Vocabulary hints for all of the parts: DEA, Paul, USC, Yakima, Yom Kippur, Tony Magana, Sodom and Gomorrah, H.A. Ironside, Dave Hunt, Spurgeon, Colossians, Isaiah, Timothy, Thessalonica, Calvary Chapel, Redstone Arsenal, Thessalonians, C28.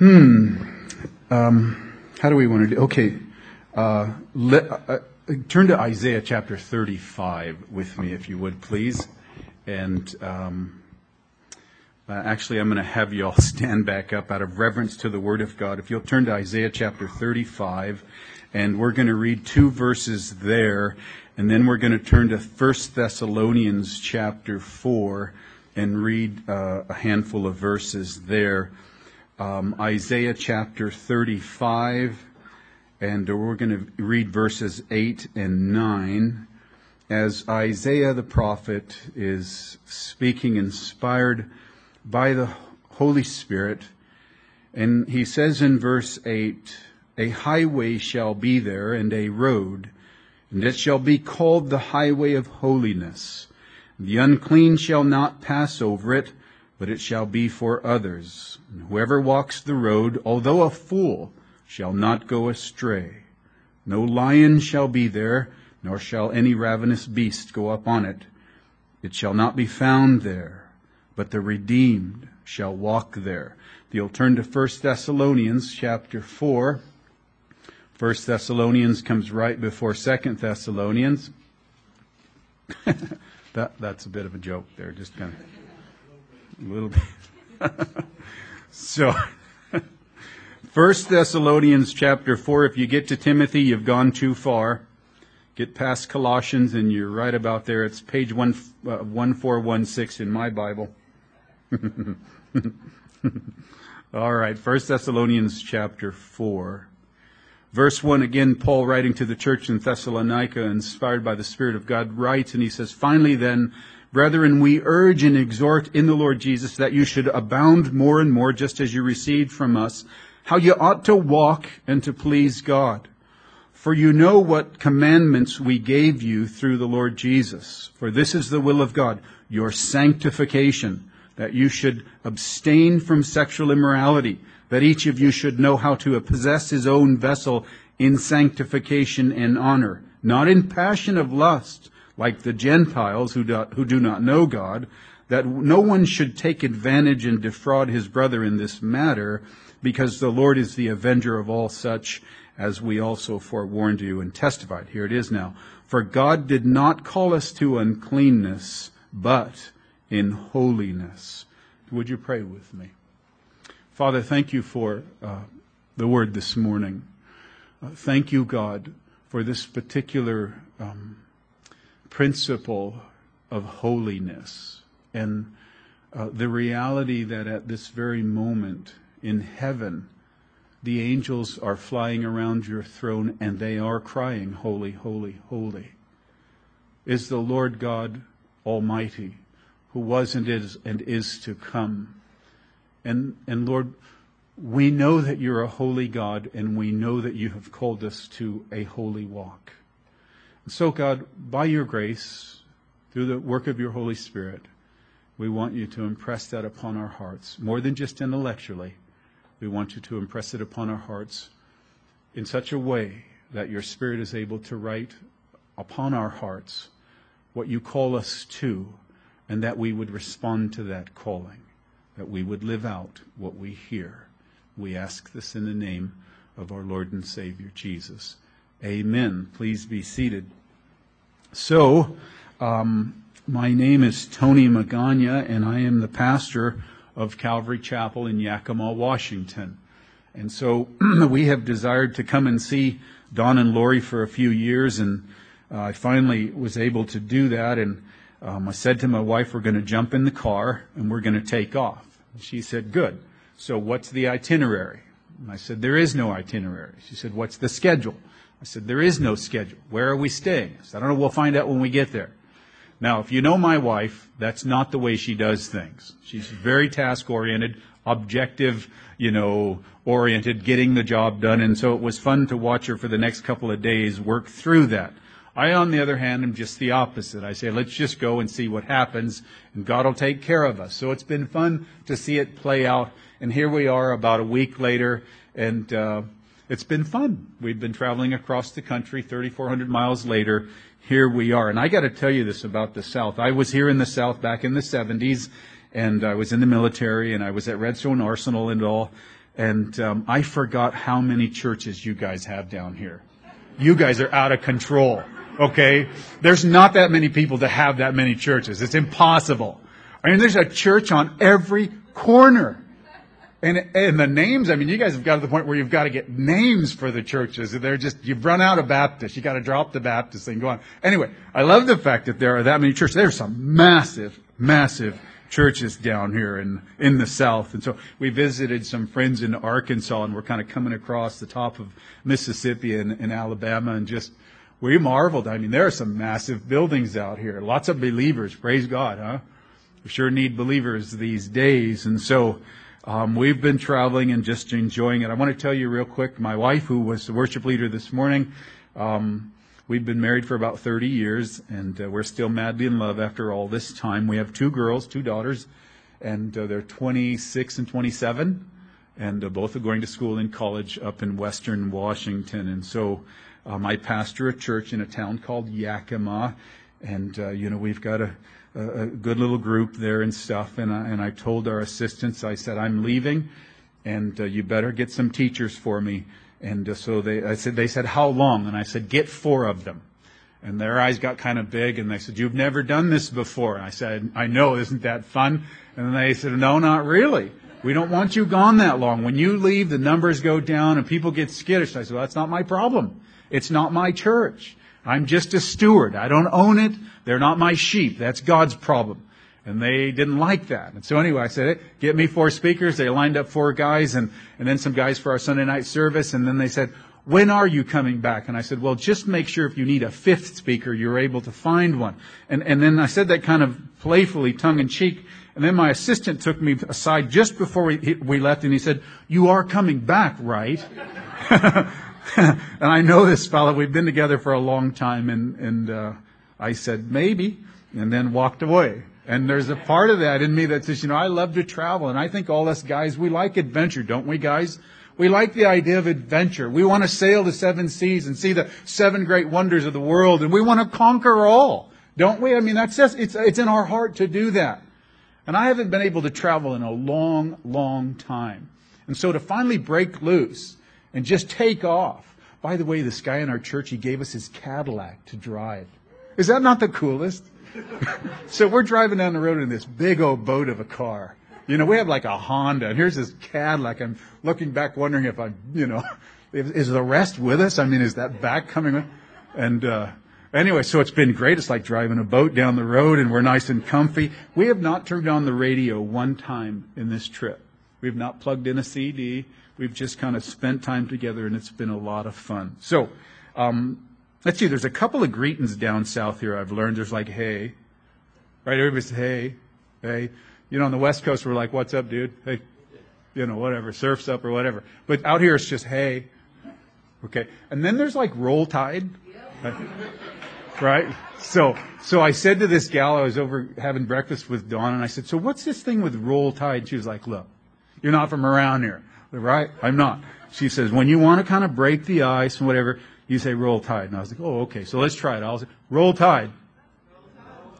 How do we want to do? Okay. Turn to Isaiah chapter 35 with me, if you would, please. And actually, I'm going to have you all stand back up out of reverence to the Word of God. If you'll turn to Isaiah chapter 35, and we're going to read two verses there, and then we're going to turn to 1 Thessalonians chapter 4 and read a handful of verses there. Isaiah chapter 35, and we're going to read verses 8 and 9. As Isaiah the prophet is speaking, inspired by the Holy Spirit, and he says in verse 8, "A highway shall be there, and a road, and it shall be called the highway of holiness. The unclean shall not pass over it, but it shall be for others. And whoever walks the road, although a fool, shall not go astray. No lion shall be there, nor shall any ravenous beast go up on it. It shall not be found there, but the redeemed shall walk there." You'll turn to 1 Thessalonians chapter 4. 1 Thessalonians comes right before 2 Thessalonians. That's a bit of a joke there, just kind of a little bit. So, 1 Thessalonians chapter 4, if you get to Timothy, you've gone too far. Get past Colossians and you're right about there. It's page 1416 in my Bible. All right, 1 Thessalonians chapter 4. Verse 1, again, Paul writing to the church in Thessalonica, inspired by the Spirit of God, writes, and he says, "Finally then, brethren, we urge and exhort in the Lord Jesus that you should abound more and more, just as you received from us, how you ought to walk and to please God. For you know what commandments we gave you through the Lord Jesus. For this is the will of God, your sanctification, that you should abstain from sexual immorality, that each of you should know how to possess his own vessel in sanctification and honor, not in passion of lust, like the Gentiles who do not know God, that no one should take advantage and defraud his brother in this matter, because the Lord is the avenger of all such, as we also forewarned you and testified." Here it is now. "For God did not call us to uncleanness, but in holiness." Would you pray with me? Father, thank you for the word this morning. Thank you, God, for this particular principle of holiness and the reality that at this very moment in heaven, the angels are flying around your throne and they are crying, "Holy, holy, holy is the Lord God Almighty, who was and is to come." And Lord, we know that you're a holy God, and we know that you have called us to a holy walk. And so, God, by your grace, through the work of your Holy Spirit, we want you to impress that upon our hearts, more than just intellectually. We want you to impress it upon our hearts in such a way that your Spirit is able to write upon our hearts what you call us to, and that we would respond to that calling, that we would live out what we hear. We ask this in the name of our Lord and Savior, Jesus. Amen. Please be seated. So, my name is Tony Magana, and I am the pastor of Calvary Chapel in Yakima, Washington. And so we have desired to come and see Don and Lori for a few years, and I finally was able to do that. And I said to my wife, "We're going to jump in the car and we're going to take off." And she said, "Good. So what's the itinerary?" And I said, "There is no itinerary." She said, "What's the schedule?" I said, "There is no schedule. Where are we staying?" I said, "I don't know. We'll find out when we get there." Now, if you know my wife, that's not the way she does things. She's very task-oriented, objective, oriented, getting the job done. And so it was fun to watch her for the next couple of days work through that. I, on the other hand, am just the opposite. I say, let's just go and see what happens, and God will take care of us. So it's been fun to see it play out. And here we are about a week later, and it's been fun. We've been traveling across the country, 3,400 miles later. Here we are. And I got to tell you this about the South. I was here in the South back in the 70s, and I was in the military, and I was at Redstone Arsenal and all. And I forgot how many churches you guys have down here. You guys are out of control, okay? There's not that many people to have that many churches. It's impossible. I mean, there's a church on every corner. And the names, I mean, you guys have got to the point where you've got to get names for the churches. They're just, you've run out of Baptists. You've got to drop the Baptist thing, go on. Anyway, I love the fact that there are that many churches. There's some massive, massive churches down here in the South. And so we visited some friends in Arkansas, and we're kind of coming across the top of Mississippi and Alabama, and just, we marveled. I mean, there are some massive buildings out here. Lots of believers. Praise God, huh? We sure need believers these days. And so we've been traveling and just enjoying it. I want to tell you real quick, my wife, who was the worship leader this morning, we've been married for about 30 years, and we're still madly in love after all this time. We have two girls, two daughters, and they're 26 and 27, and both are going to school and college up in Western Washington. And so I pastor a church in a town called Yakima, and you know, we've got a good little group there and stuff. And I told our assistants, I said, I'm leaving, and you better get some teachers for me. And so they said, how long? And I said, get 4 of them. And their eyes got kind of big, and they said, you've never done this before. And I said, I know, isn't that fun? And they said, no, not really. We don't want you gone that long. When you leave, the numbers go down and people get skittish. I said, well, that's not my problem. It's not my church. I'm just a steward. I don't own it. They're not my sheep. That's God's problem. And they didn't like that. And so anyway, I said, hey, get me 4 speakers. They lined up 4 guys and then some guys for our Sunday night service. And then they said, when are you coming back? And I said, well, just make sure if you need a 5th speaker, you're able to find one. And then I said that kind of playfully, tongue in cheek. And then my assistant took me aside just before we left, and he said, you are coming back, right? And I know this fellow. We've been together for a long time. And I said, maybe, and then walked away. And there's a part of that in me that says, you know, I love to travel. And I think all us guys, we like adventure, don't we, guys? We like the idea of adventure. We want to sail the 7 seas and see the 7 great wonders of the world. And we want to conquer all, don't we? I mean, that's just, it's in our heart to do that. And I haven't been able to travel in a long, long time. And so to finally break loose and just take off. By the way, this guy in our church, he gave us his Cadillac to drive. Is that not the coolest? So we're driving down the road in this big old boat of a car. You know, we have like a Honda, and here's this Cadillac. I'm looking back wondering if I'm, you know, is the rest with us? I mean, is that back coming with? And anyway, so it's been great. It's like driving a boat down the road, and we're nice and comfy. We have not turned on the radio one time in this trip. We've not plugged in a CD. We've just kind of spent time together, and it's been a lot of fun. So, let's see, there's a couple of greetings down south here I've learned. There's like, hey, right? Everybody's, hey, hey. You know, on the West Coast, we're like, what's up, dude? Hey, you know, whatever, surf's up or whatever. But out here, it's just, hey. Okay. And then there's like roll tide. Right? So I said to this gal, I was over having breakfast with Dawn, and I said, so what's this thing with roll tide? She was like, look, you're not from around here. Right? I'm not. She says, when you want to kind of break the ice and whatever, you say roll tide. And I was like, oh, okay, so let's try it. I'll say, roll tide.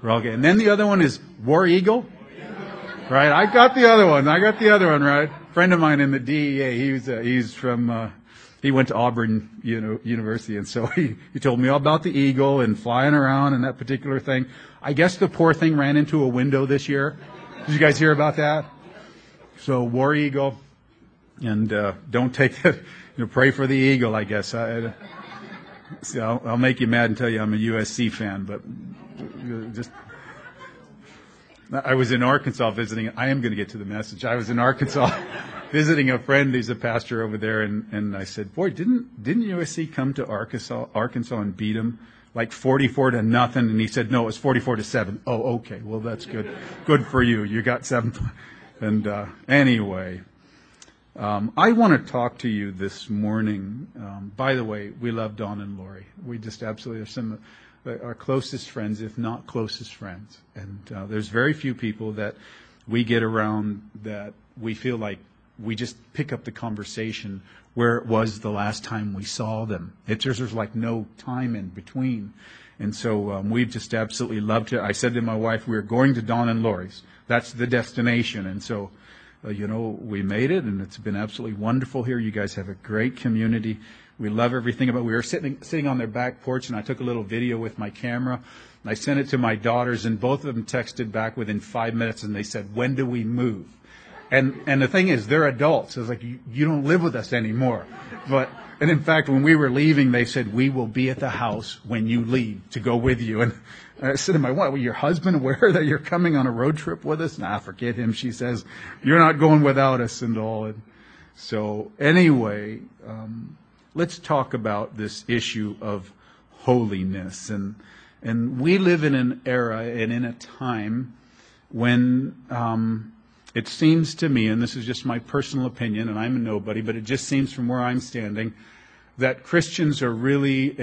Roll tide. And then the other one is war eagle. Right? I got the other one, right? A friend of mine in the DEA, he's from, he went to Auburn, you know, University. And so he told me all about the eagle and flying around and that particular thing. I guess the poor thing ran into a window this year. Did you guys hear about that? So war eagle. And don't take that, you know, pray for the eagle, I guess. See, I'll make you mad and tell you I'm a USC fan, but just. I was in Arkansas visiting. I am going to get to the message. I was in Arkansas visiting a friend. He's a pastor over there, and I said, boy, didn't USC come to Arkansas and beat them like 44-0? And he said, no, it was 44-7. Oh, okay. Well, that's good. Good for you. You got 7. And anyway. I want to talk to you this morning. By the way, we love Don and Lori. We just absolutely are some of our closest friends, if not closest friends. And there's very few people that we get around that we feel like we just pick up the conversation where it was the last time we saw them. There's like no time in between. And so we've just absolutely loved it. I said to my wife, we're going to Don and Lori's. That's the destination. And so we made it, and it's been absolutely wonderful here. You guys have a great community. We love everything about it. We were sitting on their back porch, and I took a little video with my camera. And I sent it to my daughters, and both of them texted back within 5 minutes, and they said, "When do we move?" And the thing is, they're adults. It's like, you don't live with us anymore. And in fact, when we were leaving, they said, "We will be at the house when you leave to go with you." And I said to my wife, "Well, your husband aware that you're coming on a road trip with us?" "Nah, forget him," she says. "You're not going without us," and all. And so anyway, let's talk about this issue of holiness. And we live in an era and in a time when it seems to me, and this is just my personal opinion, and I'm nobody, but it just seems from where I'm standing, that Christians are really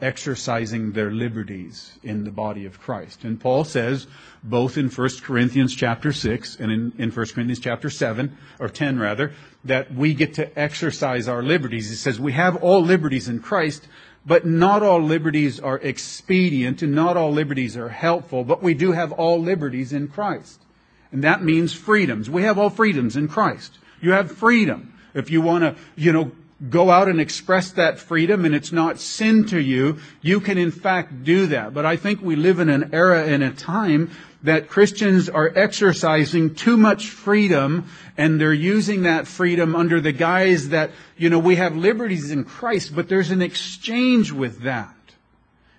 exercising their liberties in the body of Christ. And Paul says, both in 1 Corinthians chapter 6 and in 1 Corinthians chapter 7, or 10 rather, that we get to exercise our liberties. He says, we have all liberties in Christ, but not all liberties are expedient and not all liberties are helpful, but we do have all liberties in Christ. And that means freedoms. We have all freedoms in Christ. You have freedom. If you want to, go out and express that freedom, and it's not sin to you, you can in fact do that. But I think we live in an era and a time that Christians are exercising too much freedom, and they're using that freedom under the guise that, we have liberties in Christ, but there's an exchange with that.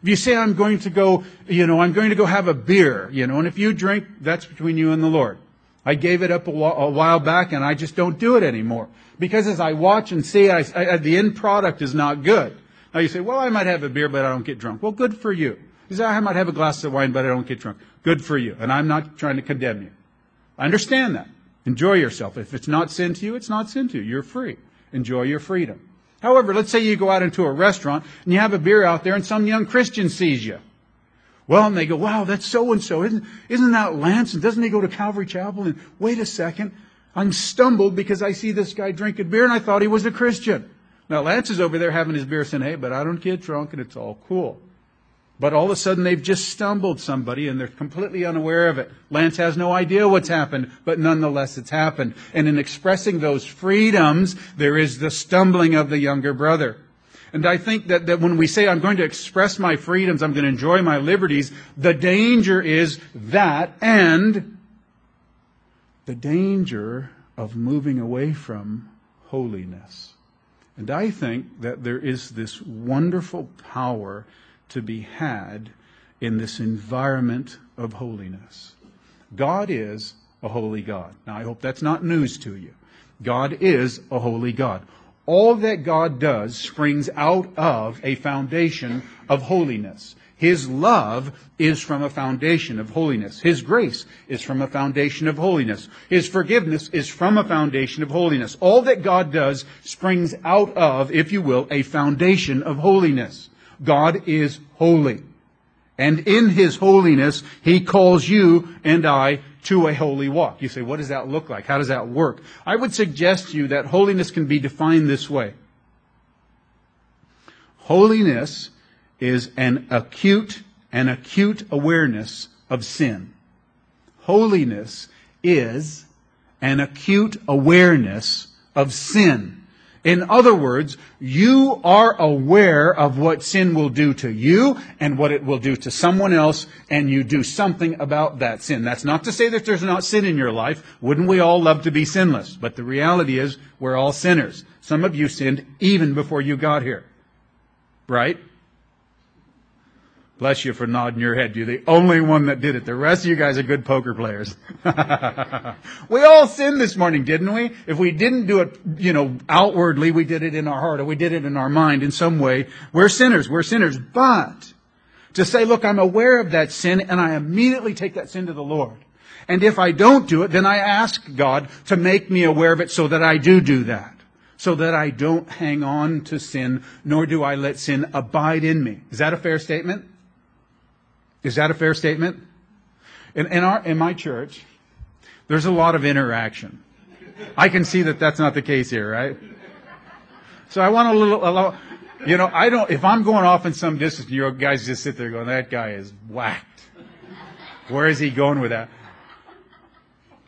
If you say, "I'm going to go, I'm going to go have a beer," and if you drink, that's between you and the Lord. I gave it up a while back, and I just don't do it anymore. Because as I watch and see, the end product is not good. Now you say, "Well, I might have a beer, but I don't get drunk." Well, good for you. You say, "I might have a glass of wine, but I don't get drunk." Good for you. And I'm not trying to condemn you. I understand that. Enjoy yourself. If it's not sin to you, it's not sin to you. You're free. Enjoy your freedom. However, let's say you go out into a restaurant and you have a beer out there and some young Christian sees you. Well, and they go, "Wow, that's so-and-so. Isn't that Lance? And doesn't he go to Calvary Chapel? And wait a second, I'm stumbled because I see this guy drinking beer and I thought he was a Christian. Now, Lance is over there having his beer saying, 'Hey, but I don't get drunk and it's all cool.'" But all of a sudden they've just stumbled somebody and they're completely unaware of it. Lance has no idea what's happened, but nonetheless it's happened. And in expressing those freedoms, there is the stumbling of the younger brother. And I think that when we say, "I'm going to express my freedoms, I'm going to enjoy my liberties," the danger is that, and the danger of moving away from holiness. And I think that there is this wonderful power to be had in this environment of holiness. God is a holy God. Now, I hope that's not news to you. God is a holy God. All that God does springs out of a foundation of holiness. His love is from a foundation of holiness. His grace is from a foundation of holiness. His forgiveness is from a foundation of holiness. All that God does springs out of, if you will, a foundation of holiness. God is holy. And in His holiness, He calls you and I to a holy walk. You say, what does that look like? How does that work? I would suggest to you that holiness can be defined this way. Holiness is an acute awareness of sin. Holiness is an acute awareness of sin. In other words, you are aware of what sin will do to you and what it will do to someone else, and you do something about that sin. That's not to say that there's not sin in your life. Wouldn't we all love to be sinless? But the reality is, we're all sinners. Some of you sinned even before you got here. Right? Bless you for nodding your head. You're the only one that did it. The rest of you guys are good poker players. We all sinned this morning, didn't we? If we didn't do it, outwardly, we did it in our heart or we did it in our mind in some way. We're sinners. We're sinners. But to say, look, I'm aware of that sin and I immediately take that sin to the Lord. And if I don't do it, then I ask God to make me aware of it so that I do that. So that I don't hang on to sin, nor do I let sin abide in me. Is that a fair statement? Is that a fair statement? In my church, there's a lot of interaction. I can see that that's not the case here, right? So I want if I'm going off in some distance, you guys just sit there going, that guy is whacked. Where is he going with that?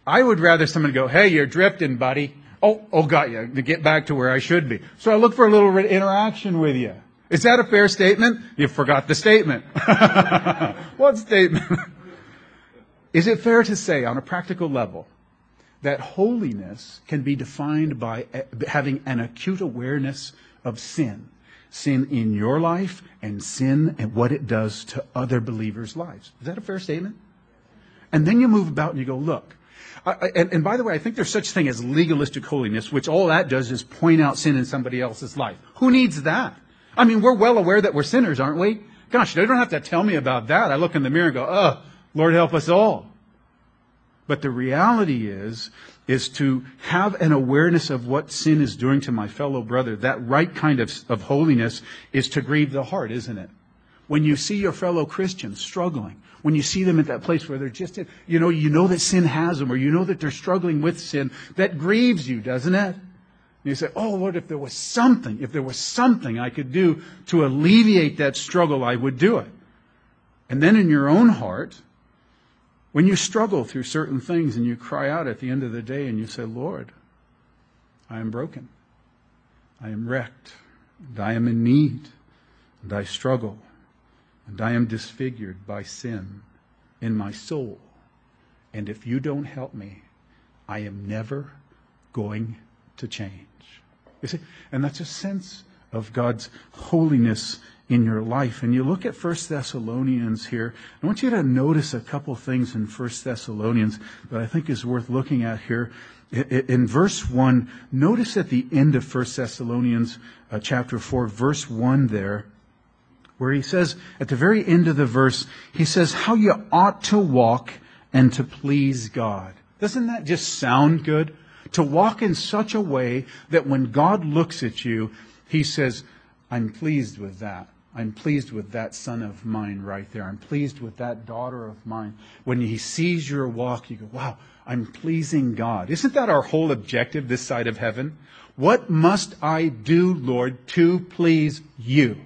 I would rather someone go, hey, you're drifting, buddy. Oh, got you. To get back to where I should be. So I look for a little interaction with you. Is that a fair statement? You forgot the statement. What statement? Is it fair to say on a practical level that holiness can be defined by having an acute awareness of sin? Sin in your life and sin and what it does to other believers' lives. Is that a fair statement? And then you move about and you go, look. And by the way, I think there's such thing as legalistic holiness, which all that does is point out sin in somebody else's life. Who needs that? I mean, we're well aware that we're sinners, aren't we? Gosh, they don't have to tell me about that. I look in the mirror and go, Lord, help us all. But the reality is to have an awareness of what sin is doing to my fellow brother. That right kind of holiness is to grieve the heart, isn't it? When you see your fellow Christians struggling, when you see them at that place where they're just, you know that sin has them, or you know that they're struggling with sin, that grieves you, doesn't it? And you say, oh, Lord, if there was something I could do to alleviate that struggle, I would do it. And then in your own heart, when you struggle through certain things and you cry out at the end of the day and you say, Lord, I am broken, I am wrecked, and I am in need, and I struggle, and I am disfigured by sin in my soul. And if you don't help me, I am never going to change. You see, and that's a sense of God's holiness in your life. And you look at 1 Thessalonians here. I want you to notice a couple things in 1 Thessalonians that I think is worth looking at here. In verse 1, notice at the end of 1 Thessalonians chapter 4, verse 1 there, where he says, at the very end of the verse, he says how you ought to walk and to please God. Doesn't that just sound good? To walk in such a way that when God looks at you, he says, I'm pleased with that. I'm pleased with that son of mine right there. I'm pleased with that daughter of mine. When he sees your walk, you go, wow, I'm pleasing God. Isn't that our whole objective this side of heaven? What must I do, Lord, to please you?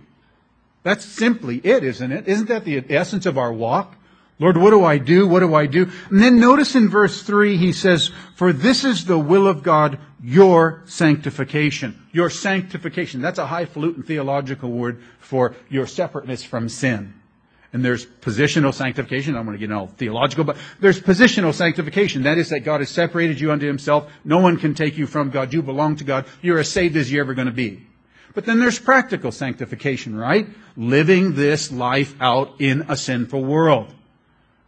That's simply it, isn't it? Isn't that the essence of our walk? Lord, what do I do? What do I do? And then notice in verse 3, he says, for this is the will of God, your sanctification. Your sanctification. That's a highfalutin theological word for your separateness from sin. And there's positional sanctification. I don't want to get all theological, but there's positional sanctification. That is that God has separated you unto himself. No one can take you from God. You belong to God. You're as saved as you're ever going to be. But then there's practical sanctification, right? Living this life out in a sinful world.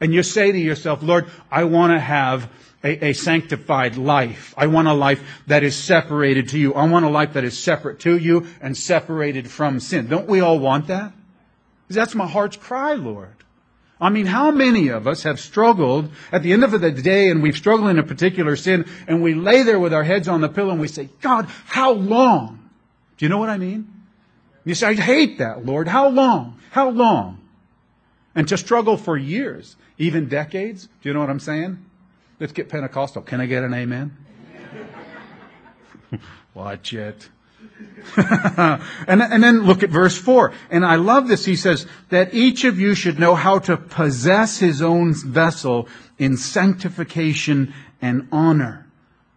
And you say to yourself, Lord, I want to have a sanctified life. I want a life that is separated to you. I want a life that is separate to you and separated from sin. Don't we all want that? Because that's my heart's cry, Lord. I mean, how many of us have struggled at the end of the day and we've struggled in a particular sin and we lay there with our heads on the pillow and we say, God, how long? Do you know what I mean? You say, I hate that, Lord. How long? How long? And to struggle for years, even decades. Do you know what I'm saying? Let's get Pentecostal. Can I get an amen? Watch it. and then look at verse 4. And I love this. He says that each of you should know how to possess his own vessel in sanctification and honor.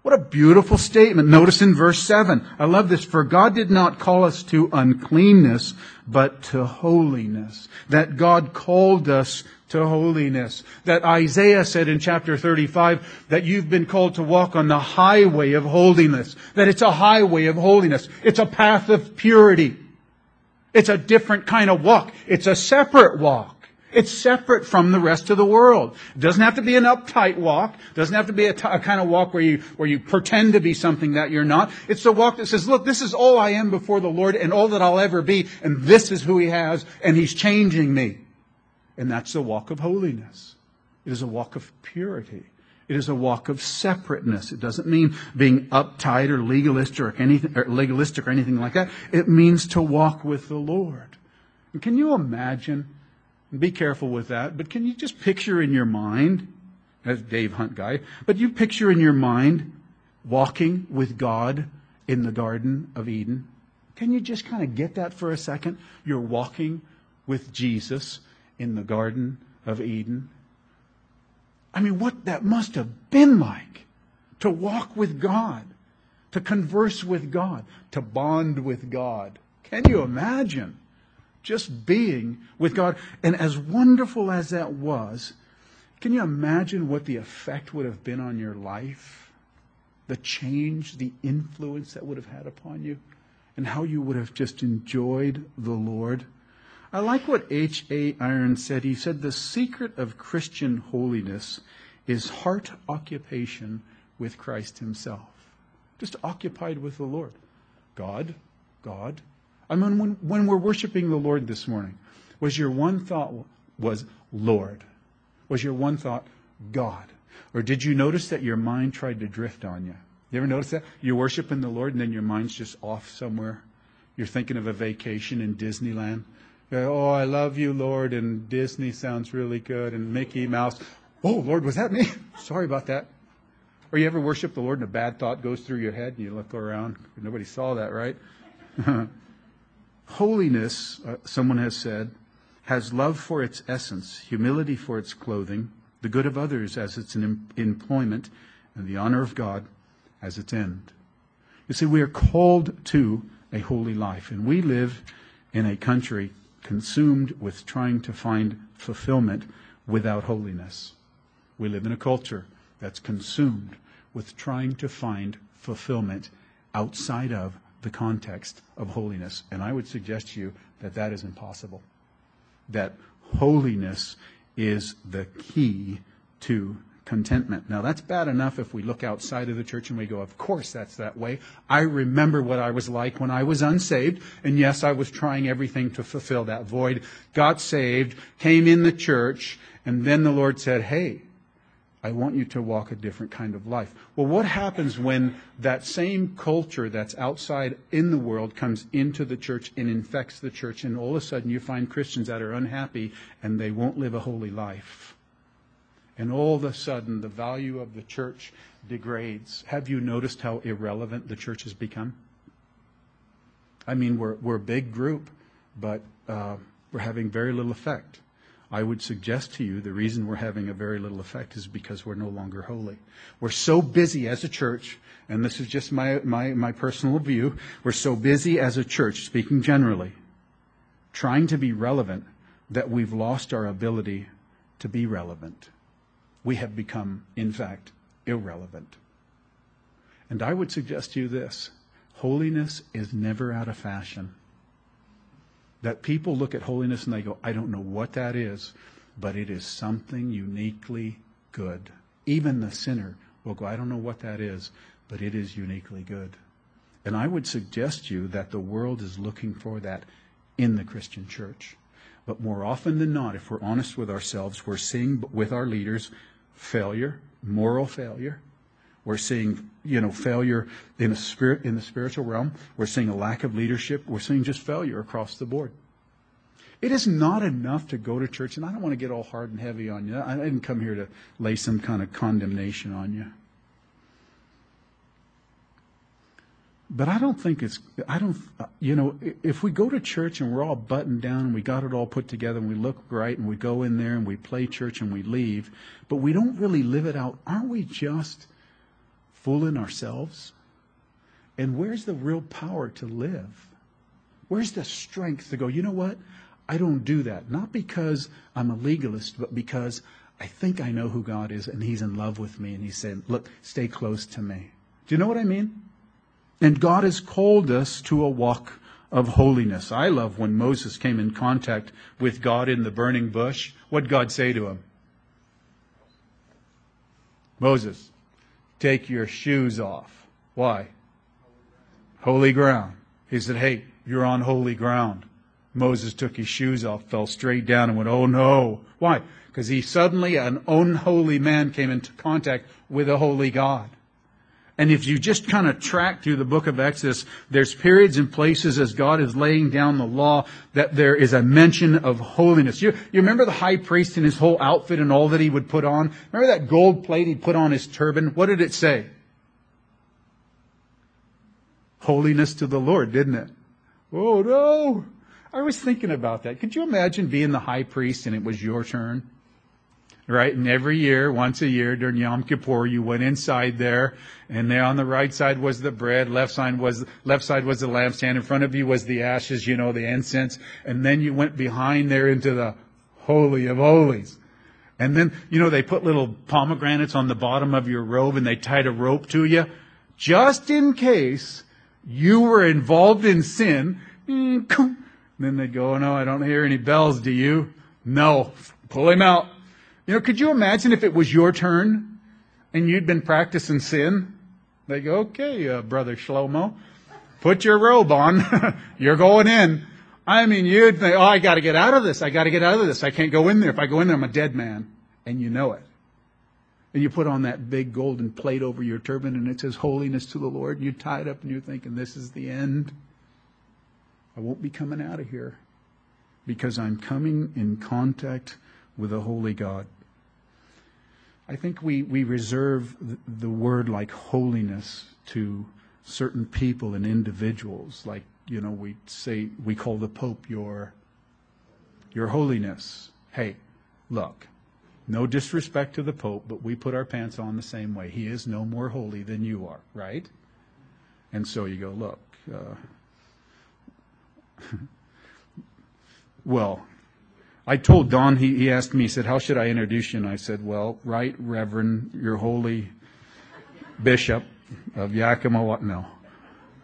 What a beautiful statement. Notice in verse 7. I love this. For God did not call us to uncleanness, but to holiness. That God called us to holiness. That Isaiah said in chapter 35 that you've been called to walk on the highway of holiness. That it's a highway of holiness. It's a path of purity. It's a different kind of walk. It's a separate walk. It's separate from the rest of the world. It doesn't have to be an uptight walk. It doesn't have to be a kind of walk where you pretend to be something that you're not. It's the walk that says, look, this is all I am before the Lord and all that I'll ever be. And this is who He has and He's changing me. And that's the walk of holiness. It is a walk of purity. It is a walk of separateness. It doesn't mean being uptight or legalistic or anything like that. It means to walk with the Lord. And can you imagine? Be careful with that. But can you just picture in your mind, that's Dave Hunt guy, but you picture in your mind walking with God in the Garden of Eden. Can you just kind of get that for a second? You're walking with Jesus in the Garden of Eden. I mean, what that must have been like to walk with God, to converse with God, to bond with God. Can you imagine just being with God? And as wonderful as that was, can you imagine what the effect would have been on your life? The change, the influence that would have had upon you, and how you would have just enjoyed the Lord. I like what H.A. Ironside said. He said, the secret of Christian holiness is heart occupation with Christ himself. Just occupied with the Lord. God. I mean, when we're worshiping the Lord this morning, was your one thought was Lord? Was your one thought God? Or did you notice that your mind tried to drift on you? You ever notice that? You're worshiping the Lord and then your mind's just off somewhere. You're thinking of a vacation in Disneyland. Oh, I love you, Lord, and Disney sounds really good, and Mickey Mouse. Oh, Lord, was that me? Sorry about that. Or you ever worship the Lord and a bad thought goes through your head and you look around. Nobody saw that, right? Holiness, someone has said, has love for its essence, humility for its clothing, the good of others as its employment, and the honor of God as its end. You see, we are called to a holy life, and we live in a country consumed with trying to find fulfillment without holiness. We live in a culture that's consumed with trying to find fulfillment outside of the context of holiness. And I would suggest to you that that is impossible. That holiness is the key to contentment. Now, that's bad enough if we look outside of the church and we go, of course that's that way. I remember what I was like when I was unsaved. And yes, I was trying everything to fulfill that void. Got saved, came in the church, and then the Lord said, hey, I want you to walk a different kind of life. Well, what happens when that same culture that's outside in the world comes into the church and infects the church, and all of a sudden you find Christians that are unhappy and they won't live a holy life? And all of a sudden the value of the church degrades. Have you noticed how irrelevant the church has become? I mean, we're a big group, but we're having very little effect. I would suggest to you the reason we're having a very little effect is because we're no longer holy. We're so busy as a church, and this is just my personal view, we're so busy as a church, speaking generally, trying to be relevant that we've lost our ability to be relevant. We have become, in fact, irrelevant. And I would suggest to you this, holiness is never out of fashion. That people look at holiness and they go, I don't know what that is, but it is something uniquely good. Even the sinner will go, I don't know what that is, but it is uniquely good. And I would suggest to you that the world is looking for that in the Christian church. But more often than not, if we're honest with ourselves, we're seeing with our leaders failure, moral failure. We're seeing, failure in the spiritual realm. We're seeing a lack of leadership. We're seeing just failure across the board. It is not enough to go to church, and I don't want to get all hard and heavy on you. I didn't come here to lay some kind of condemnation on you. But I don't think if we go to church and we're all buttoned down and we got it all put together and we look right and we go in there and we play church and we leave, but we don't really live it out, aren't we just fooling ourselves? And where's the real power to live? Where's the strength to go, you know what? I don't do that. Not because I'm a legalist, but because I think I know who God is and he's in love with me and he's saying, look, stay close to me. Do you know what I mean? And God has called us to a walk of holiness. I love when Moses came in contact with God in the burning bush. What did God say to him? Moses, take your shoes off. Why? Holy ground. He said, hey, you're on holy ground. Moses took his shoes off, fell straight down and went, oh no. Why? Because he suddenly, an unholy man came into contact with a holy God. And if you just kind of track through the book of Exodus, there's periods and places as God is laying down the law that there is a mention of holiness. You remember the high priest and his whole outfit and all that he would put on? Remember that gold plate he put on his turban? What did it say? Holiness to the Lord, didn't it? Oh, no. I was thinking about that. Could you imagine being the high priest and it was your turn? right? And every year, once a year during Yom Kippur, you went inside there, and there on the right side was the bread, left side was the lampstand, in front of you was the ashes, you know, the incense, and then you went behind there into the Holy of Holies. And then, you know, they put little pomegranates on the bottom of your robe, and they tied a rope to you, just in case you were involved in sin. And then they'd go, "No, I don't hear any bells, do you?" "No." Pull him out. You know, could you imagine if it was your turn and you'd been practicing sin? They go, "Okay, Brother Shlomo, put your robe on. You're going in." I mean, you'd think, "Oh, I got to get out of this. I got to get out of this. I can't go in there. If I go in there, I'm a dead man." And you know it. And you put on that big golden plate over your turban, and it says, "Holiness to the Lord." And you tie it up, and you're thinking, "This is the end. I won't be coming out of here because I'm coming in contact with a holy God." I think we reserve the word like holiness to certain people and individuals. Like, you know, we say, we call the Pope your holiness. Hey, look, no disrespect to the Pope, but we put our pants on the same way. He is no more holy than you are, right? And so you go, "Look, well, I told Don, he asked me, he said, 'How should I introduce you?' And I said, 'Well, right, Reverend, your holy bishop of Yakima,' what? No.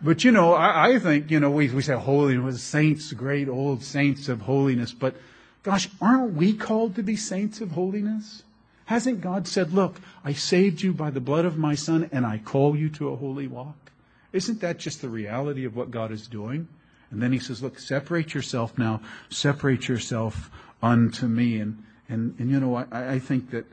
But, you know, I think, you know, we say holy, was saints, great old saints of holiness. But, gosh, aren't we called to be saints of holiness? Hasn't God said, 'Look, I saved you by the blood of my Son, and I call you to a holy walk'? Isn't that just the reality of what God is doing? And then he says, "Look, separate yourself now. Separate yourself unto me." And you know, I think that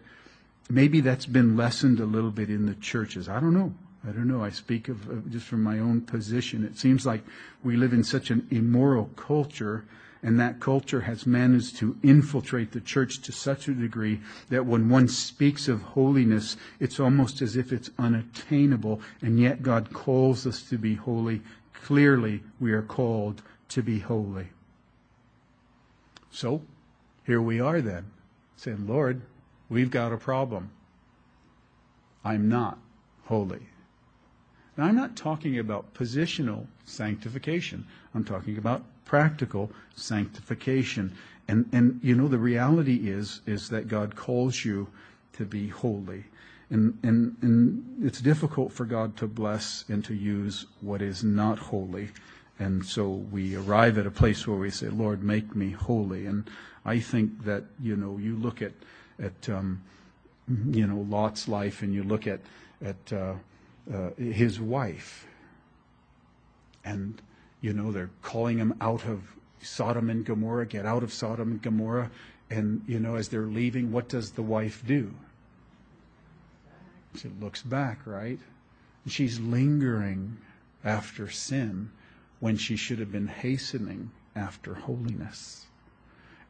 maybe that's been lessened a little bit in the churches. I don't know. I speak of just from my own position. It seems like we live in such an immoral culture, and that culture has managed to infiltrate the church to such a degree that when one speaks of holiness, it's almost as if it's unattainable. And yet God calls us to be holy. Clearly, we are called to be holy. So, here we are then, saying, "Lord, we've got a problem. I'm not holy." Now, I'm not talking about positional sanctification. I'm talking about practical sanctification. And you know, the reality is that God calls you to be holy. And it's difficult for God to bless and to use what is not holy. And so we arrive at a place where we say, "Lord, make me holy." And I think that, you know, you look at you know, Lot's life, and you look at his wife. And, you know, they're calling him out of Sodom and Gomorrah, "Get out of Sodom and Gomorrah." And, you know, as they're leaving, what does the wife do? She looks back, right? And she's lingering after sin when she should have been hastening after holiness.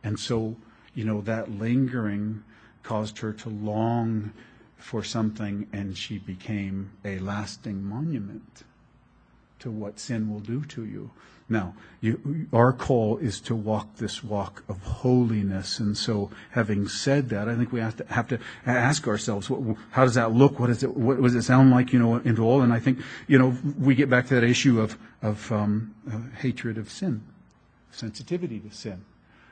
And so, you know, that lingering caused her to long for something, and she became a lasting monument to what sin will do to you. Now, our call is to walk this walk of holiness. And so, having said that, I think we have to ask ourselves, how does that look? What does it sound like? You know, and all. And I think, you know, we get back to that issue of hatred of sin, sensitivity to sin.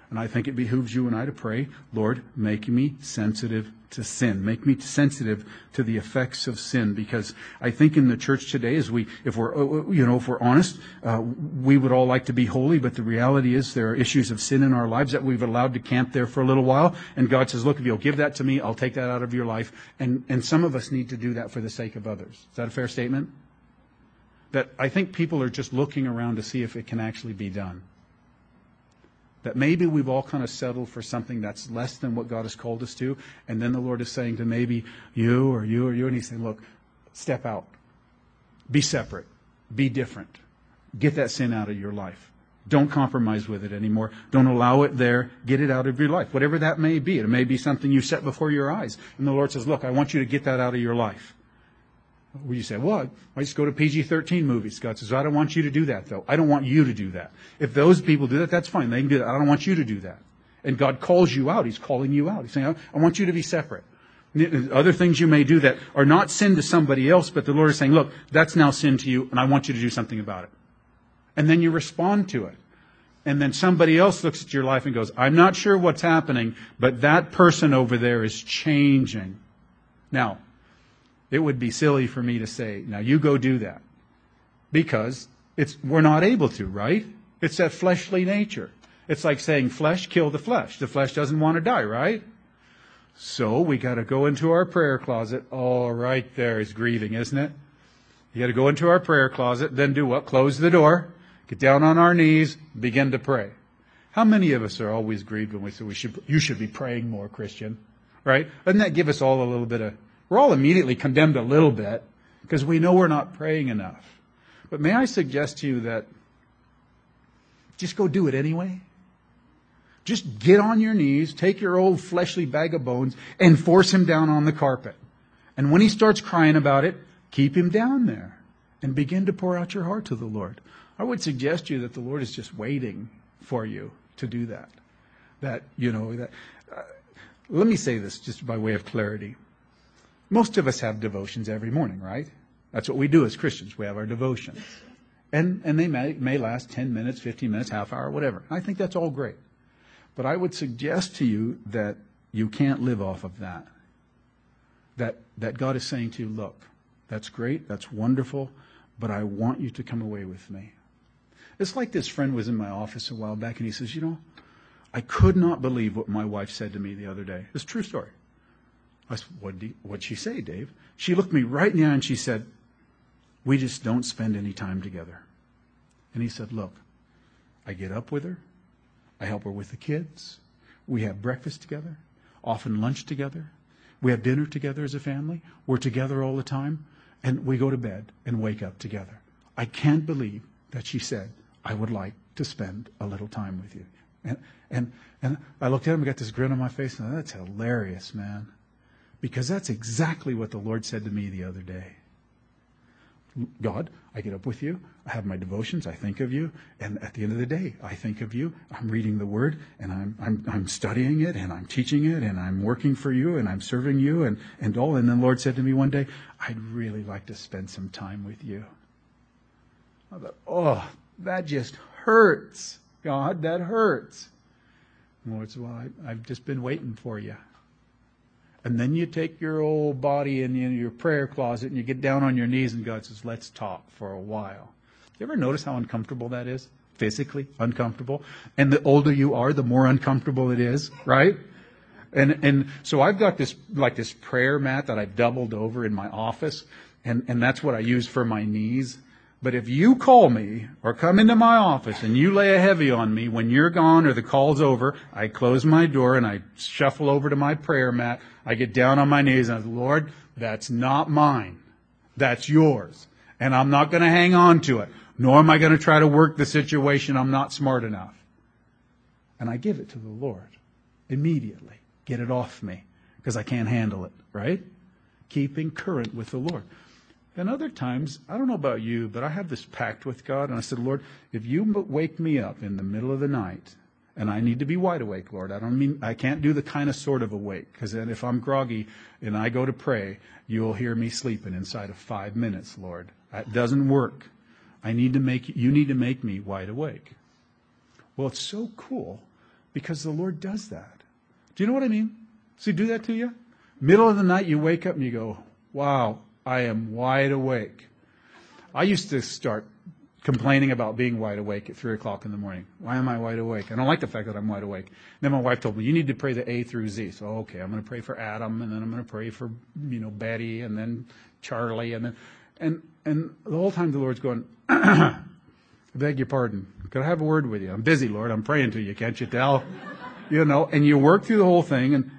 And I think it behooves you and I to pray, "Lord, make me sensitive to sin. Make me sensitive to the effects of sin." Because I think in the church today, if we're honest, we would all like to be holy, but the reality is there are issues of sin in our lives that we've allowed to camp there for a little while. And God says, "Look, if you'll give that to me, I'll take that out of your life." And some of us need to do that for the sake of others. Is that a fair statement? That I think people are just looking around to see if it can actually be done. That maybe we've all kind of settled for something that's less than what God has called us to. And then the Lord is saying to maybe you or you or you. And he's saying, "Look, step out. Be separate. Be different. Get that sin out of your life. Don't compromise with it anymore. Don't allow it there. Get it out of your life." Whatever that may be. It may be something you set before your eyes. And the Lord says, "Look, I want you to get that out of your life." Well, you say, "What? I just go to PG-13 movies." God says, "I don't want you to do that, though. I don't want you to do that. If those people do that, that's fine. They can do that. I don't want you to do that." And God calls you out. He's calling you out. He's saying, I want you to be separate. Other things you may do that are not sin to somebody else, but the Lord is saying, look, that's now sin to you, and I want you to do something about it. And then you respond to it. And then somebody else looks at your life and goes, I'm not sure what's happening, but that person over there is changing. Now, it would be silly for me to say, now you go do that. Because we're not able to, right? It's that fleshly nature. It's like saying, flesh, kill the flesh. The flesh doesn't want to die, right? So we got to go into our prayer closet. Oh, right there is grieving, isn't it? You got to go into our prayer closet, then do what? Close the door, get down on our knees, begin to pray. How many of us are always grieved when we say, you should be praying more, Christian, right? Doesn't that give us all a little bit of... We're all immediately condemned a little bit because we know we're not praying enough. But may I suggest to you that just go do it anyway. Just get on your knees, take your old fleshly bag of bones, and force him down on the carpet. And when he starts crying about it, keep him down there and begin to pour out your heart to the Lord. I would suggest to you that the Lord is just waiting for you to do that. Let me say this just by way of clarity. Most of us have devotions every morning, right? That's what we do as Christians. We have our devotions. And they may last 10 minutes, 15 minutes, half hour, whatever. I think that's all great. But I would suggest to you that you can't live off of that. That God is saying to you, look, that's great, that's wonderful, but I want you to come away with me. It's like this friend was in my office a while back, and he says, I could not believe what my wife said to me the other day. It's a true story. I said, what'd she say, Dave? She looked me right in the eye, and she said, we just don't spend any time together. And he said, look, I get up with her. I help her with the kids. We have breakfast together, often lunch together. We have dinner together as a family. We're together all the time. And we go to bed and wake up together. I can't believe that she said, I would like to spend a little time with you. And I looked at him and got this grin on my face. And that's hilarious, man. Because that's exactly what the Lord said to me the other day. God, I get up with you, I have my devotions, I think of you, and at the end of the day, I think of you, I'm reading the Word, and I'm studying it, and I'm teaching it, and I'm working for you, and I'm serving you, and all. And then the Lord said to me one day, I'd really like to spend some time with you. I thought, oh, that just hurts, God, that hurts. And the Lord said, well, I've just been waiting for you. And then you take your old body in your prayer closet and you get down on your knees and God says, let's talk for a while. You ever notice how uncomfortable that is? Physically uncomfortable. And the older you are, the more uncomfortable it is, right? And so I've got this prayer mat that I've doubled over in my office, and that's what I use for my knees. But if you call me or come into my office and you lay a heavy on me when you're gone or the call's over, I close my door and I shuffle over to my prayer mat. I get down on my knees and I say, Lord, that's not mine. That's yours. And I'm not going to hang on to it. Nor am I going to try to work the situation. I'm not smart enough. And I give it to the Lord immediately. Get it off me because I can't handle it, right? Keeping current with the Lord. And other times, I don't know about you, but I have this pact with God. And I said, Lord, if you wake me up in the middle of the night, and I need to be wide awake, Lord. I can't do the kind of sort of awake. Because then if I'm groggy and I go to pray, you'll hear me sleeping inside of 5 minutes, Lord. That doesn't work. You need to make me wide awake. Well, it's so cool because the Lord does that. Do you know what I mean? Does he do that to you? Middle of the night, you wake up and you go, wow. I am wide awake. I used to start complaining about being wide awake at 3 o'clock in the morning. Why am I wide awake? I don't like the fact that I'm wide awake. And then my wife told me, you need to pray the A through Z. So, okay, I'm going to pray for Adam, and then I'm going to pray for, Betty, and then Charlie. And the whole time the Lord's going, I beg your pardon. Could I have a word with you? I'm busy, Lord. I'm praying to you. Can't you tell? And you work through the whole thing and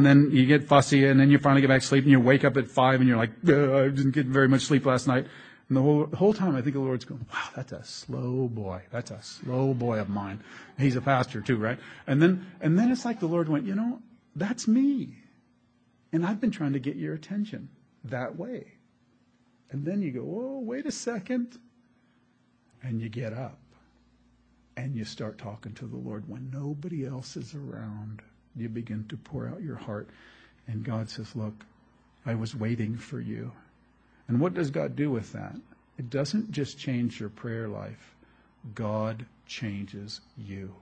then you get fussy and then you finally get back to sleep and you wake up at 5 and you're like, I didn't get very much sleep last night. And the whole time I think the Lord's going, wow, that's a slow boy. That's a slow boy of mine. He's a pastor too, right? And then it's like the Lord went, that's me. And I've been trying to get your attention that way. And then you go, oh, wait a second. And you get up. and you start talking to the Lord. When nobody else is around, you begin to pour out your heart. And God says, look, I was waiting for you. And what does God do with that? It doesn't just change your prayer life. God changes you.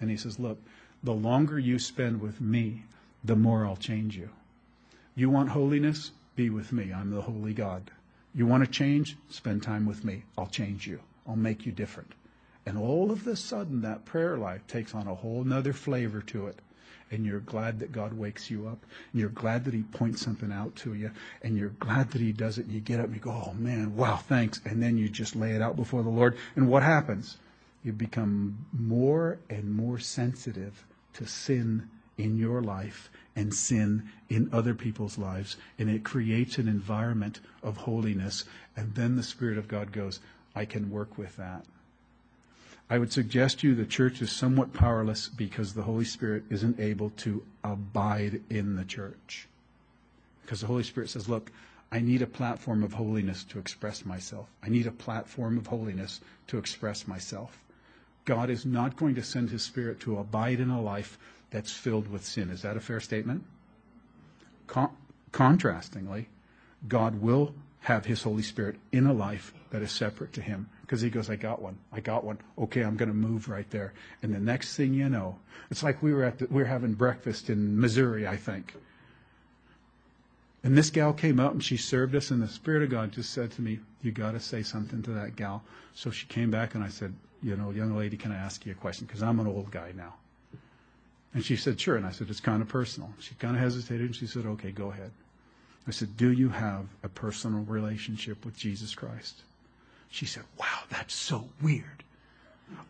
And he says, look, the longer you spend with me, the more I'll change you. You want holiness? Be with me. I'm the holy God. You want to change? Spend time with me. I'll change you. I'll make you different. And all of a sudden, that prayer life takes on a whole nother flavor to it. And you're glad that God wakes you up. And you're glad that he points something out to you. And you're glad that he does it. And you get up and you go, oh man, wow, thanks. And then you just lay it out before the Lord. And what happens? You become more and more sensitive to sin in your life and sin in other people's lives. And it creates an environment of holiness. And then the Spirit of God goes, I can work with that. I would suggest to you the church is somewhat powerless because the Holy Spirit isn't able to abide in the church. Because the Holy Spirit says, look, I need a platform of holiness to express myself. I need a platform of holiness to express myself. God is not going to send his Spirit to abide in a life that's filled with sin. Is that a fair statement? Contrastingly, God will have his Holy Spirit in a life that is separate to him. Because he goes, I got one. Okay, I'm going to move right there. And the next thing you know, it's like we were having breakfast in Missouri, I think. And this gal came up and she served us, and the Spirit of God just said to me, you got to say something to that gal. So she came back and I said, young lady, can I ask you a question? Because I'm an old guy now. And she said, sure. And I said, it's kind of personal. She kind of hesitated and she said, okay, go ahead. I said, do you have a personal relationship with Jesus Christ? She said, wow, that's so weird.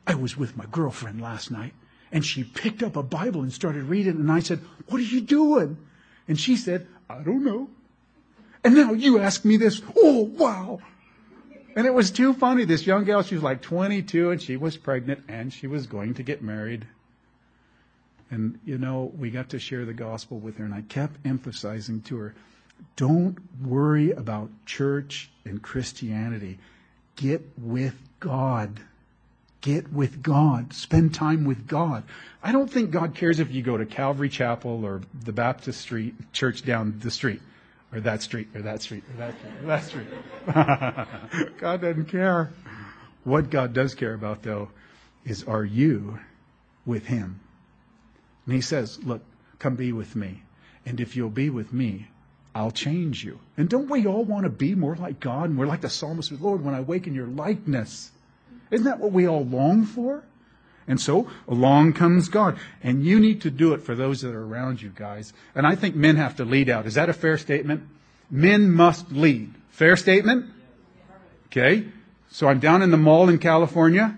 I was with my girlfriend last night, and she picked up a Bible and started reading, and I said, what are you doing? And she said, I don't know. And now you ask me this. Oh, wow. And it was too funny. This young gal, she was like 22, and she was pregnant, and she was going to get married. And, we got to share the gospel with her, and I kept emphasizing to her, don't worry about church and Christianity. Get with God. Get with God. Spend time with God. I don't think God cares if you go to Calvary Chapel or the Baptist street church down the street or that street or that street or that street or that street. God doesn't care. What God does care about, though, is are you with him? And he says, look, come be with me. And if you'll be with me, I'll change you. And don't we all want to be more like God? And we're like the psalmist, Lord, when I wake in your likeness. Isn't that what we all long for? And so along comes God. And you need to do it for those that are around you, guys. And I think men have to lead out. Is that a fair statement? Men must lead. Fair statement? Okay. So I'm down in the mall in California.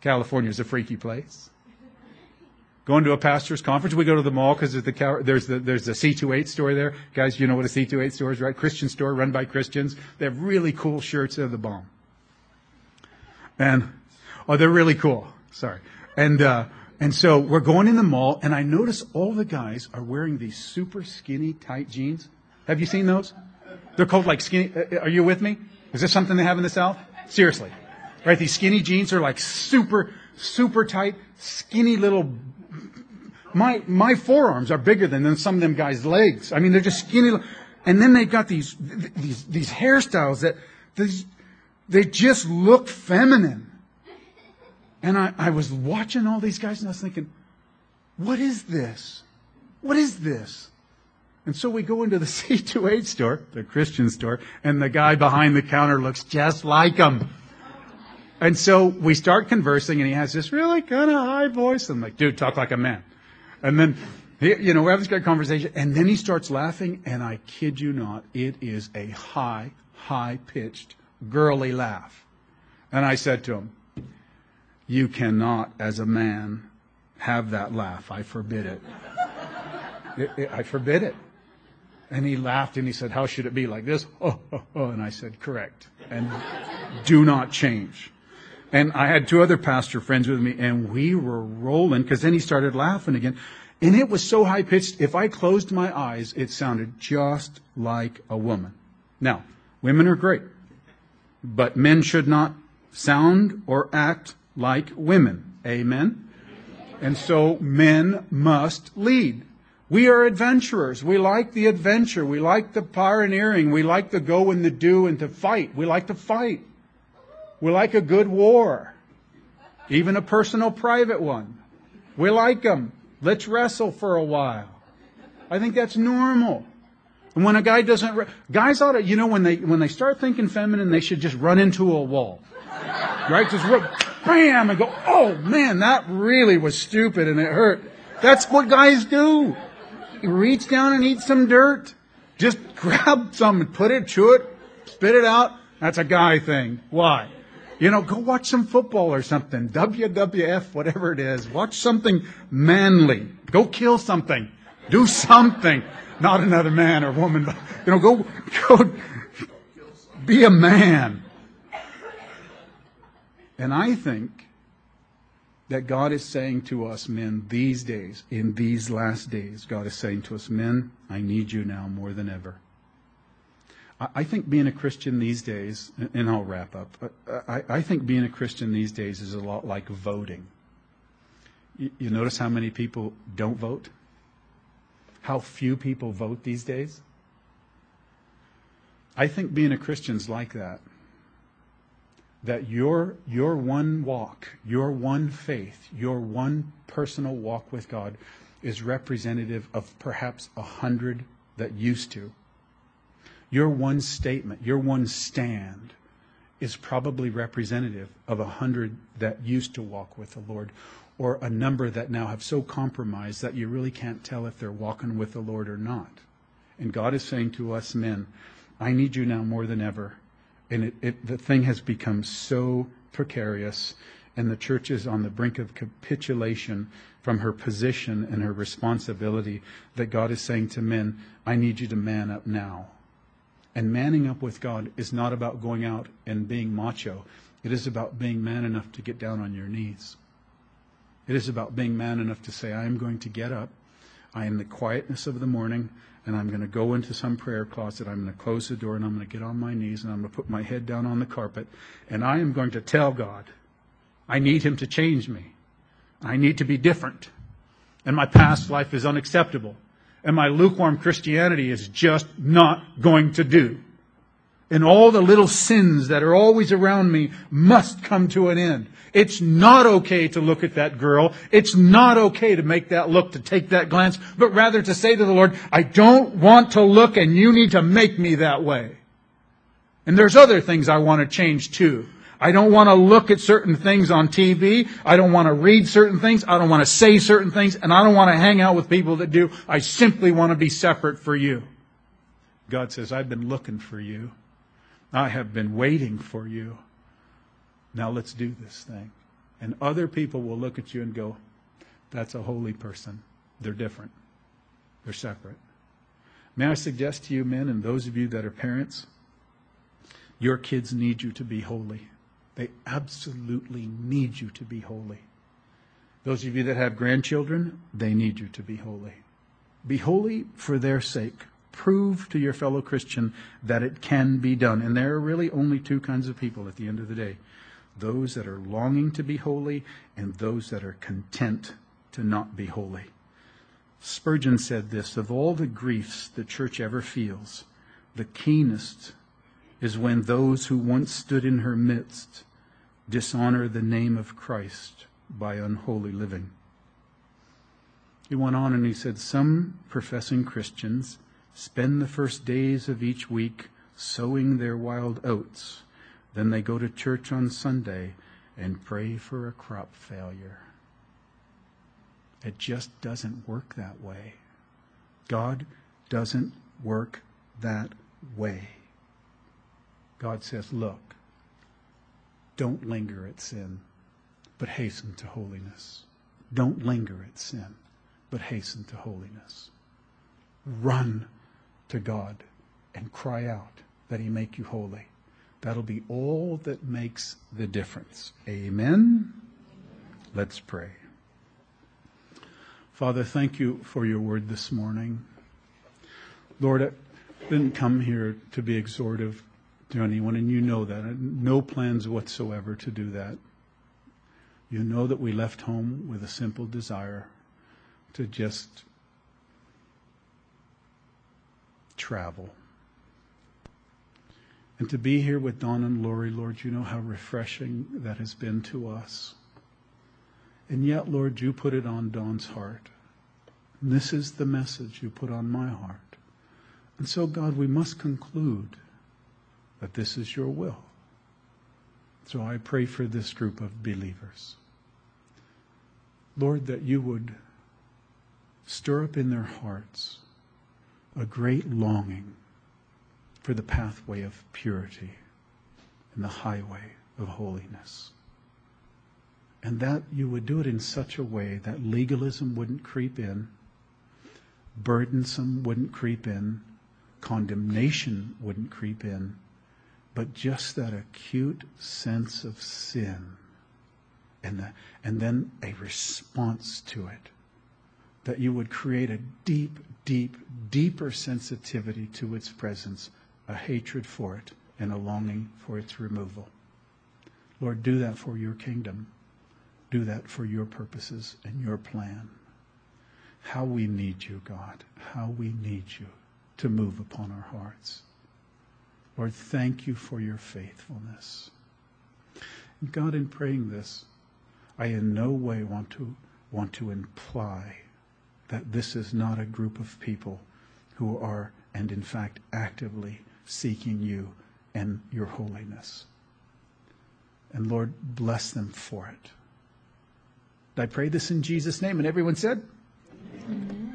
California is a freaky place. Going to a pastor's conference, we go to the mall because there's the C28 store there. Guys, you know what a C28 store is, right? Christian store run by Christians. They have really cool shirts. They're the bomb. And, they're really cool. Sorry. And so we're going in the mall, and I notice all the guys are wearing these super skinny tight jeans. Have you seen those? They're called like skinny. Are you with me? Is this something they have in the South? Seriously. Right? These skinny jeans are like super, super tight, skinny little... My forearms are bigger than some of them guys' legs. I mean, they're just skinny. And then they've got these hairstyles that they just look feminine. And I was watching all these guys and I was thinking, what is this? What is this? And so we go into the C28 store, the Christian store, and the guy behind the counter looks just like him. And so we start conversing and he has this really kind of high voice. I'm like, dude, talk like a man. And then, we have this great conversation, and then he starts laughing, and I kid you not, it is a high-pitched, girly laugh. And I said to him, you cannot, as a man, have that laugh. I forbid it. I forbid it. And he laughed, and he said, how should it be like this? Oh, oh, oh. And I said, correct. And do not change. And I had two other pastor friends with me, and we were rolling, because then he started laughing again. And it was so high-pitched, if I closed my eyes, it sounded just like a woman. Now, women are great, but men should not sound or act like women. Amen? And so men must lead. We are adventurers. We like the adventure. We like the pioneering. We like the go and the do and to fight. We like to fight. We like a good war. Even a personal private one. We like them. Let's wrestle for a while. I think that's normal. And when a guy doesn't... guys ought to... You know, when they start thinking feminine, they should just run into a wall. Right? Just bam! And go, oh man, that really was stupid and it hurt. That's what guys do. You reach down and eat some dirt. Just grab some and put it, chew it, spit it out. That's a guy thing. Why? You know, go watch some football or something. WWF, whatever it is. Watch something manly. Go kill something. Do something. Not another man or woman. But, you know, go be a man. And I think that God is saying to us men these days, in these last days, God is saying to us, men, I need you now more than ever. I think being a Christian these days, and I'll wrap up, I think being a Christian these days is a lot like voting. You notice how many people don't vote? How few people vote these days? I think being a Christian's like that. That your one walk, your one faith, your one personal walk with God is representative of perhaps 100 that used to. Your one statement, your one stand is probably representative of 100 that used to walk with the Lord, or a number that now have so compromised that you really can't tell if they're walking with the Lord or not. And God is saying to us men, I need you now more than ever. And the thing has become so precarious, and the church is on the brink of capitulation from her position and her responsibility, that God is saying to men, I need you to man up now. And manning up with God is not about going out and being macho. It is about being man enough to get down on your knees. It is about being man enough to say, I am going to get up. I am the quietness of the morning, and I'm going to go into some prayer closet. I'm going to close the door, and I'm going to get on my knees, and I'm going to put my head down on the carpet, and I am going to tell God, I need Him to change me. I need to be different. And my past life is unacceptable. And my lukewarm Christianity is just not going to do. And all the little sins that are always around me must come to an end. It's not okay to look at that girl. It's not okay to make that look, to take that glance, but rather to say to the Lord, I don't want to look, and you need to make me that way. And there's other things I want to change too. I don't want to look at certain things on TV. I don't want to read certain things. I don't want to say certain things. And I don't want to hang out with people that do. I simply want to be separate for you. God says, I've been looking for you. I have been waiting for you. Now let's do this thing. And other people will look at you and go, that's a holy person. They're different. They're separate. May I suggest to you men, and those of you that are parents, your kids need you to be holy. They absolutely need you to be holy. Those of you that have grandchildren, they need you to be holy. Be holy for their sake. Prove to your fellow Christian that it can be done. And there are really only two kinds of people at the end of the day. Those that are longing to be holy, and those that are content to not be holy. Spurgeon said this, of all the griefs the church ever feels, the keenest is when those who once stood in her midst dishonor the name of Christ by unholy living. He went on and he said, some professing Christians spend the first days of each week sowing their wild oats. Then they go to church on Sunday and pray for a crop failure. It just doesn't work that way. God doesn't work that way. God says, look, don't linger at sin, but hasten to holiness. Don't linger at sin, but hasten to holiness. Run to God and cry out that He make you holy. That'll be all that makes the difference. Amen? Let's pray. Father, thank you for your word this morning. Lord, I didn't come here to be exhortive to anyone, and you know that. I had no plans whatsoever to do that. You know that we left home with a simple desire to just travel. And to be here with Don and Lori, Lord, you know how refreshing that has been to us. And yet, Lord, you put it on Don's heart. And this is the message you put on my heart. And so, God, we must conclude that this is your will. So I pray for this group of believers. Lord, that you would stir up in their hearts a great longing for the pathway of purity and the highway of holiness. And that you would do it in such a way that legalism wouldn't creep in, burdensome wouldn't creep in, condemnation wouldn't creep in, but just that acute sense of sin and then a response to it, that you would create a deeper sensitivity to its presence, a hatred for it, and a longing for its removal. Lord, do that for your kingdom. Do that for your purposes and your plan. How we need you, God. How we need you to move upon our hearts. Lord, thank you for your faithfulness. And God, in praying this, I in no way want to imply that this is not a group of people who are, and in fact, actively seeking you and your holiness. And Lord, bless them for it. I pray this in Jesus' name. And everyone said, Amen.